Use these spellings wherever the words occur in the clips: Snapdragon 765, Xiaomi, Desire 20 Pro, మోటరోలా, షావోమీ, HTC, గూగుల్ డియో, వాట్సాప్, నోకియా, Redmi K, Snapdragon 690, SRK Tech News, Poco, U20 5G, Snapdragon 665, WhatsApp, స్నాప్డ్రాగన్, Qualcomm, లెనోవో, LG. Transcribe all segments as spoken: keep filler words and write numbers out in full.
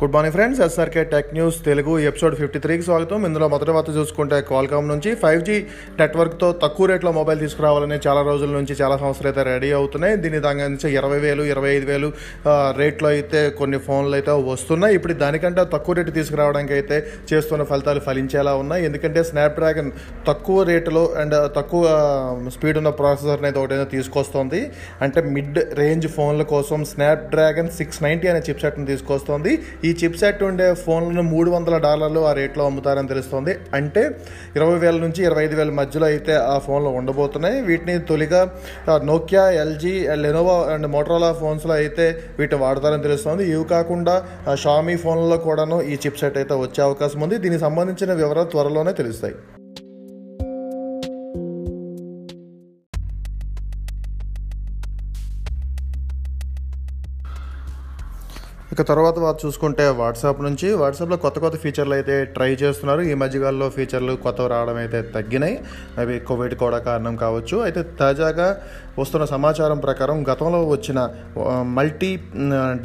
Good morning friends, SRK tech news Telugu episode fifty త్రీకి స్వాగతం. ఇందులో మొదటి వార్త చూసుకుంటే క్వాల్కామ్ నుంచి ఫైవ్ జీ నెట్వర్క్తో తక్కువ రేట్లో మొబైల్ తీసుకురావాలని చాలా రోజుల నుంచి చాలా సంస్థలు అయితే రెడీ అవుతున్నాయి. దీని దాని ఇరవై వేలు ఇరవై ఐదు వేలు రేట్లో అయితే కొన్ని ఫోన్లు అయితే వస్తున్నాయి. ఇప్పుడు దానికంటే తక్కువ రేటు తీసుకురావడానికి అయితే చేస్తున్న ఫలితాలు ఫలించేలా ఉన్నాయి. ఎందుకంటే స్నాప్డ్రాగన్ తక్కువ రేటులో అండ్ తక్కువ స్పీడ్ ఉన్న ప్రాసెసర్ని అయితే ఒకటైనా తీసుకొస్తుంది. అంటే మిడ్ రేంజ్ ఫోన్ల కోసం స్నాప్డ్రాగన్ సిక్స్ నైంటీ అనే చిప్సెట్ని తీసుకొస్తుంది. ఈ చిప్ సెట్ ఉండే ఫోన్లను మూడు వందల డాలర్లు ఆ రేట్లో అమ్ముతారని తెలుస్తుంది. అంటే ఇరవై వేల నుంచి ఇరవై ఐదు వేల మధ్యలో అయితే ఆ ఫోన్లు ఉండబోతున్నాయి. వీటిని తొలిగా నోకియా, LG, లెనోవో and మోటరోలా ఫోన్స్లో అయితే వీటిని వాడతారని తెలుస్తుంది. ఇవి కాకుండా షామీ ఫోన్లలో కూడాను ఈ చిప్ సెట్ అయితే వచ్చే అవకాశం ఉంది. దీనికి సంబంధించిన వివరాలు త్వరలోనే తెలుస్తాయి. ఇక తర్వాత వారు చూసుకుంటే వాట్సాప్ నుంచి వాట్సాప్లో కొత్త కొత్త ఫీచర్లు అయితే ట్రై చేస్తున్నారు. ఈ మధ్యకాలంలో ఫీచర్లు కొత్తవి రావడం అయితే తగ్గినాయి. అవి కోవిడ్ కూడా కారణం కావచ్చు. అయితే తాజాగా వస్తున్న సమాచారం ప్రకారం గతంలో వచ్చిన మల్టీ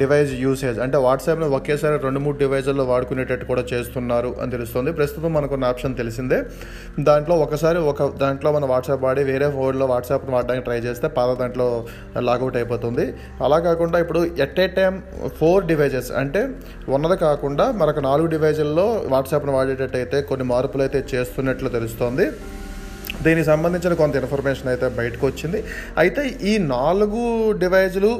డివైజ్ యూసేజ్ అంటే వాట్సాప్ని ఒకేసారి రెండు మూడు డివైజుల్లో వాడుకునేటట్టు కూడా చేస్తున్నారు అని తెలుస్తుంది. ప్రస్తుతం మనకున్న ఆప్షన్ తెలిసిందే. దాంట్లో ఒకసారి ఒక దాంట్లో మనం వాట్సాప్ వాడి వేరే ఫోన్లో వాట్సాప్ని వాడడానికి ట్రై చేస్తే పాత దాంట్లో లాగౌట్ అయిపోతుంది. అలా కాకుండా ఇప్పుడు at a time four devices అంటే ఉన్నది కాకుండా మనకు నాలుగు డివైజుల్లో వాట్సాప్ను వాడేటట్టు అయితే కొన్ని మార్పులు అయితే చేస్తున్నట్లు తెలుస్తోంది. దీనికి సంబంధించిన కొంత ఇన్ఫర్మేషన్ అయితే బయటకు వచ్చింది. అయితే ఈ నాలుగు డివైజులు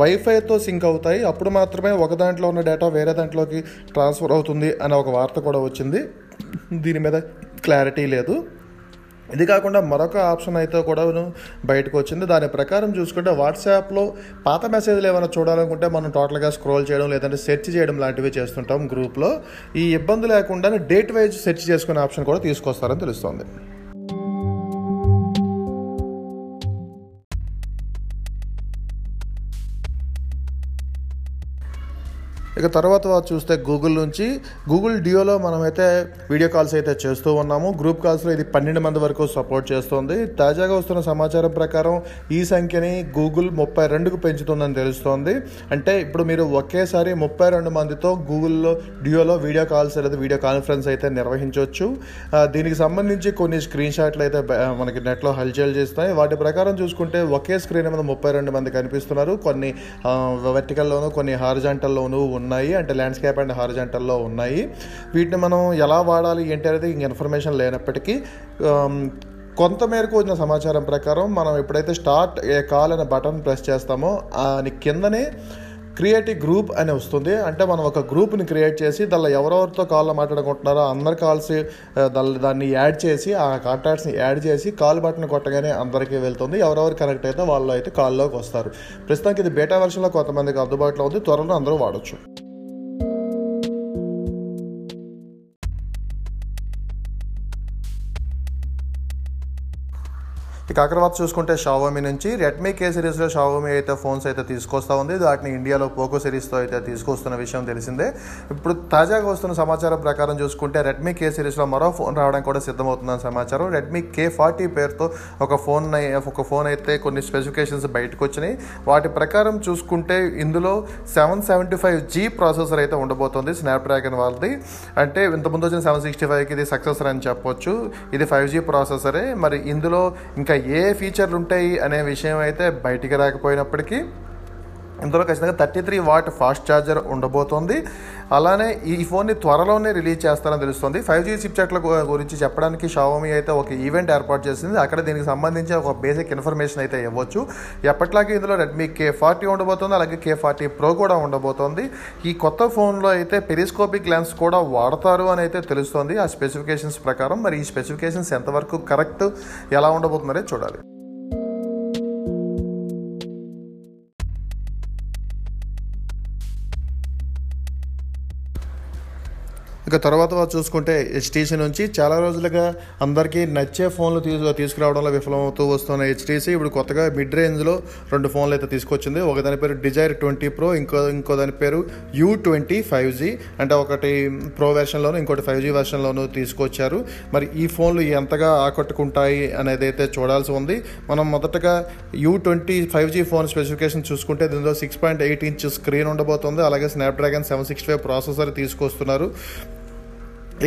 వైఫైతో సింక్ అవుతాయి. అప్పుడు మాత్రమే ఒక దాంట్లో ఉన్న డేటా వేరే దాంట్లోకి ట్రాన్స్ఫర్ అవుతుంది అనే ఒక వార్త కూడా వచ్చింది. దీని మీద క్లారిటీ లేదు. ఇది కాకుండా మరొక ఆప్షన్ అయితే కూడా బయటకు వచ్చింది. దాని ప్రకారం చూసుకుంటే వాట్సాప్లో పాత మెసేజ్లు ఏమైనా చూడాలనుకుంటే మనం టోటల్గా స్క్రోల్ చేయడం లేదంటే సెర్చ్ చేయడం లాంటివి చేస్తుంటాం గ్రూప్లో. ఈ ఇబ్బంది లేకుండా డేట్ వైజ్ సెర్చ్ చేసుకునే ఆప్షన్ కూడా తీసుకొస్తారని తెలుస్తుంది. ఇక తర్వాత చూస్తే గూగుల్ నుంచి గూగుల్ డియోలో మనమైతే వీడియో కాల్స్ అయితే చేస్తూ ఉన్నాము. గ్రూప్ కాల్స్లో ఇది పన్నెండు మంది వరకు సపోర్ట్ చేస్తుంది. తాజాగా వస్తున్న సమాచారం ప్రకారం ఈ సంఖ్యని గూగుల్ ముప్పై రెండుకు పెంచుతుందని తెలుస్తోంది. అంటే ఇప్పుడు మీరు ఒకేసారి ముప్పై రెండు మందితో గూగుల్లో డియోలో వీడియో కాల్స్ లేదా వీడియో కాన్ఫరెన్స్ అయితే నిర్వహించవచ్చు. దీనికి సంబంధించి కొన్ని స్క్రీన్ షాట్లు అయితే మనకి నెట్లో హల్చల్ చేస్తాయి. వాటి ప్రకారం చూసుకుంటే ఒకే స్క్రీన్ మీద ముప్పై రెండు మంది కనిపిస్తున్నారు. కొన్ని వెర్టికల్లోనూ కొన్ని హారిజాంటల్లోనూ ఉన్నాయి. అంటే ల్యాండ్స్కేప్ అండ్ హారిజాంటల్లో ఉన్నాయి. వీటిని మనం ఎలా వాడాలి ఏంటి అనేది ఇంక ఇన్ఫర్మేషన్ లేనప్పటికీ కొంతమేరకు వచ్చిన సమాచారం ప్రకారం మనం ఎప్పుడైతే స్టార్ట్ ఏ కాల్ అనే బటన్ ప్రెస్ చేస్తామో దాని కిందనే క్రియేట్ ఏ గ్రూప్ అని వస్తుంది. అంటే మనం ఒక గ్రూప్ని క్రియేట్ చేసి దానిలో ఎవరెవరితో కాల్లో మాట్లాడుకుంటున్నారో అందరి కాల్స్ దాన్ని యాడ్ చేసి ఆ కాంటాక్ట్స్ని యాడ్ చేసి కాల్ బటన్ కొట్టగానే అందరికీ వెళ్తుంది. ఎవరెవరు కనెక్ట్ అయితే వాళ్ళు అయితే కాల్లోకి వస్తారు. ప్రస్తుతానికి ఇది బేటా వర్షన్లో కొంతమందికి అందుబాటులో ఉంది. త్వరలో అందరూ వాడొచ్చు. ఇక అక్రవాత చూసుకుంటే షావోమీ నుంచి రెడ్మీ కే సిరీస్లో షావోమీ అయితే ఫోన్స్ అయితే తీసుకొస్తూ ఉంది. వాటిని ఇండియాలో పోకో సిరీస్తో అయితే తీసుకొస్తున్న విషయం తెలిసిందే. ఇప్పుడు తాజాగా వస్తున్న సమాచారం ప్రకారం చూసుకుంటే రెడ్మీ కే సిరీస్లో మరో ఫోన్ రావడం కూడా సిద్ధమవుతుందని సమాచారం. రెడ్మీ కే ఫార్టీ పేరుతో ఒక ఫోన్ ఒక ఫోన్ అయితే కొన్ని స్పెసిఫికేషన్స్ బయటకు వచ్చినాయి. వాటి ప్రకారం చూసుకుంటే ఇందులో seven seventy five G processor అయితే ఉండబోతుంది స్నాప్డ్రాగన్ వాళ్ళది. అంటే ఇంతకుముందు వచ్చిన సెవెన్ సిక్స్టీ ఫైవ్కి ఇది సక్సెసర్ అని చెప్పొచ్చు. ఇది ఫైవ్ జీ ప్రాసెసరే. మరి ఇందులో ఇంకా ఏ ఫీచర్లు ఉంటాయి అనే విషయం అయితే బయటికి రాకపోయినప్పటికీ ఇందులో ఖచ్చితంగా thirty three watt fast charger ఉండబోతోంది. అలానే ఈ ఫోన్ని త్వరలోనే రిలీజ్ చేస్తారని తెలుస్తుంది. ఫైవ్ జీ చిప్ సెట్ల గురించి చెప్పడానికి షావోమీ అయితే ఒక ఈవెంట్ ఏర్పాటు చేసింది. అక్కడ దీనికి సంబంధించి ఒక బేసిక్ ఇన్ఫర్మేషన్ అయితే ఇవ్వచ్చు. ఎప్పట్లాగే ఇందులో రెడ్మీ కే ఫార్టీ ఉండబోతోంది. అలాగే కే ఫార్టీ ప్రో కూడా ఉండబోతోంది. ఈ కొత్త ఫోన్లో అయితే పెరిస్కోపిక్ లెన్స్ కూడా వాడతారు అని అయితే తెలుస్తుంది ఆ స్పెసిఫికేషన్స్ ప్రకారం. మరి ఈ స్పెసిఫికేషన్స్ ఎంతవరకు కరెక్ట్, ఎలా ఉండబోతున్నారో చూడాలి. ఇక తర్వాత చూసుకుంటే హెచ్టీసీ నుంచి చాలా రోజులుగా అందరికీ నచ్చే ఫోన్లు తీసు తీసుకురావడంలో విఫలమవుతూ వస్తున్న హెచ్టీసీ ఇప్పుడు కొత్తగా మిడ్ రేంజ్లో రెండు ఫోన్లు అయితే తీసుకొచ్చింది. ఒక దాని పేరు డిజైర్ ట్వంటీ ప్రో, ఇంకో ఇంకో దాని పేరు యూ ట్వంటీ ఫైవ్ జీ. అంటే ఒకటి ప్రో వెర్షన్లోను ఇంకోటి ఫైవ్ జీ వెర్షన్లోను తీసుకొచ్చారు. మరి ఈ ఫోన్లు ఎంతగా ఆకట్టుకుంటాయి అనేది అయితే చూడాల్సి ఉంది. మనం మొదటగా U twenty five G phone specification చూసుకుంటే దీనిలో six point eight inch screen ఉండబోతుంది. అలాగే స్నాప్డ్రాగన్ seven sixty five processor తీసుకొస్తున్నారు.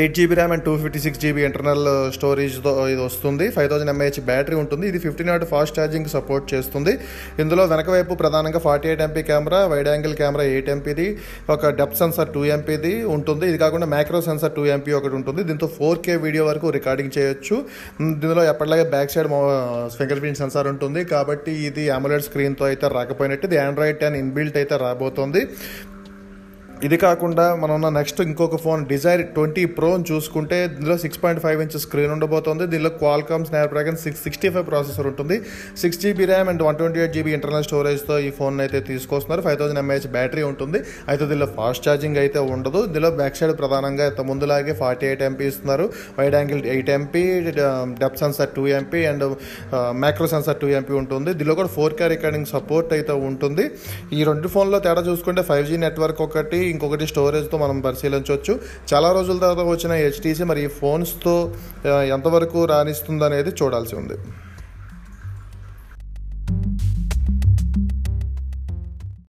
Eight GB RAM and two fifty six GB internal స్టోరేజ్తో ఇది వస్తుంది. ఫైవ్ థౌజండ్ ఎంఏహెచ్ బ్యాటరీ ఉంటుంది. ఇది fifteen watt fast charging support చేస్తుంది. ఇందులో వెనక వైపు ప్రధానంగా forty eight MP camera, wide angle camera eight ఎంపీది, ఒక డెప్త్ సెన్సార్ టూ ఎంపీది ఉంటుంది. ఇది కాకుండా మైక్రో సెన్సార్ టూ ఎంపీ ఒకటి ఉంటుంది. దీంతో ఫోర్ కే వీడియో వరకు రికార్డింగ్ చేయొచ్చు. దీనిలో ఎప్పటిలాగే back side finger print sensor ఉంటుంది కాబట్టి ఇది అమోలెడ్ స్క్రీన్తో అయితే రాకపోయినట్టు ఇది ఆండ్రాయిడ్ టెన్ ఇన్బిల్ట్ అయితే రాబోతోంది. ఇది కాకుండా మనం నెక్స్ట్ ఇంకొక ఫోన్ డిజైర్ ట్వంటీ ప్రోని చూసుకుంటే దీనిలో six point five inch screen ఉండబోతుంది. దీనిలో Qualcomm స్నాప్డ్రాగన్ six sixty five processor ఉంటుంది. Six GB RAM and one twenty eight GB internal స్టోరేజ్తో ఈ ఫోన్ అయితే తీసుకొస్తున్నారు. ఫైవ్ థౌసండ్ ఎంఏహెచ్ బ్యాటరీ ఉంటుంది. అయితే దీనిలో ఫాస్ట్ ఛార్జింగ్ అయితే ఉండదు. దీనిలో బ్యాక్ సైడ్ ప్రధానంగా ఇంత ముందులాగే ఫార్టీ ఎయిట్ ఎంపీ ఇస్తున్నారు, wide angle eight MP, depth sensor two MP and micro sensor two MP ఉంటుంది. దీనిలో కూడా ఫోర్ కే రికార్డింగ్ సపోర్ట్ అయితే ఉంటుంది. ఈ రెండు ఫోన్లో తేడా చూసుకుంటే ఫైవ్ జీ నెట్వర్క్ ఒకటి, ఇంకొకటి స్టోరేజ్తో మనం పరిశీలించవచ్చు. చాలా రోజుల తర్వాత వచ్చిన హెచ్టీసీ మరి ఈ ఫోన్స్తో ఎంతవరకు రాణిస్తుందనేది చూడాల్సి ఉంది.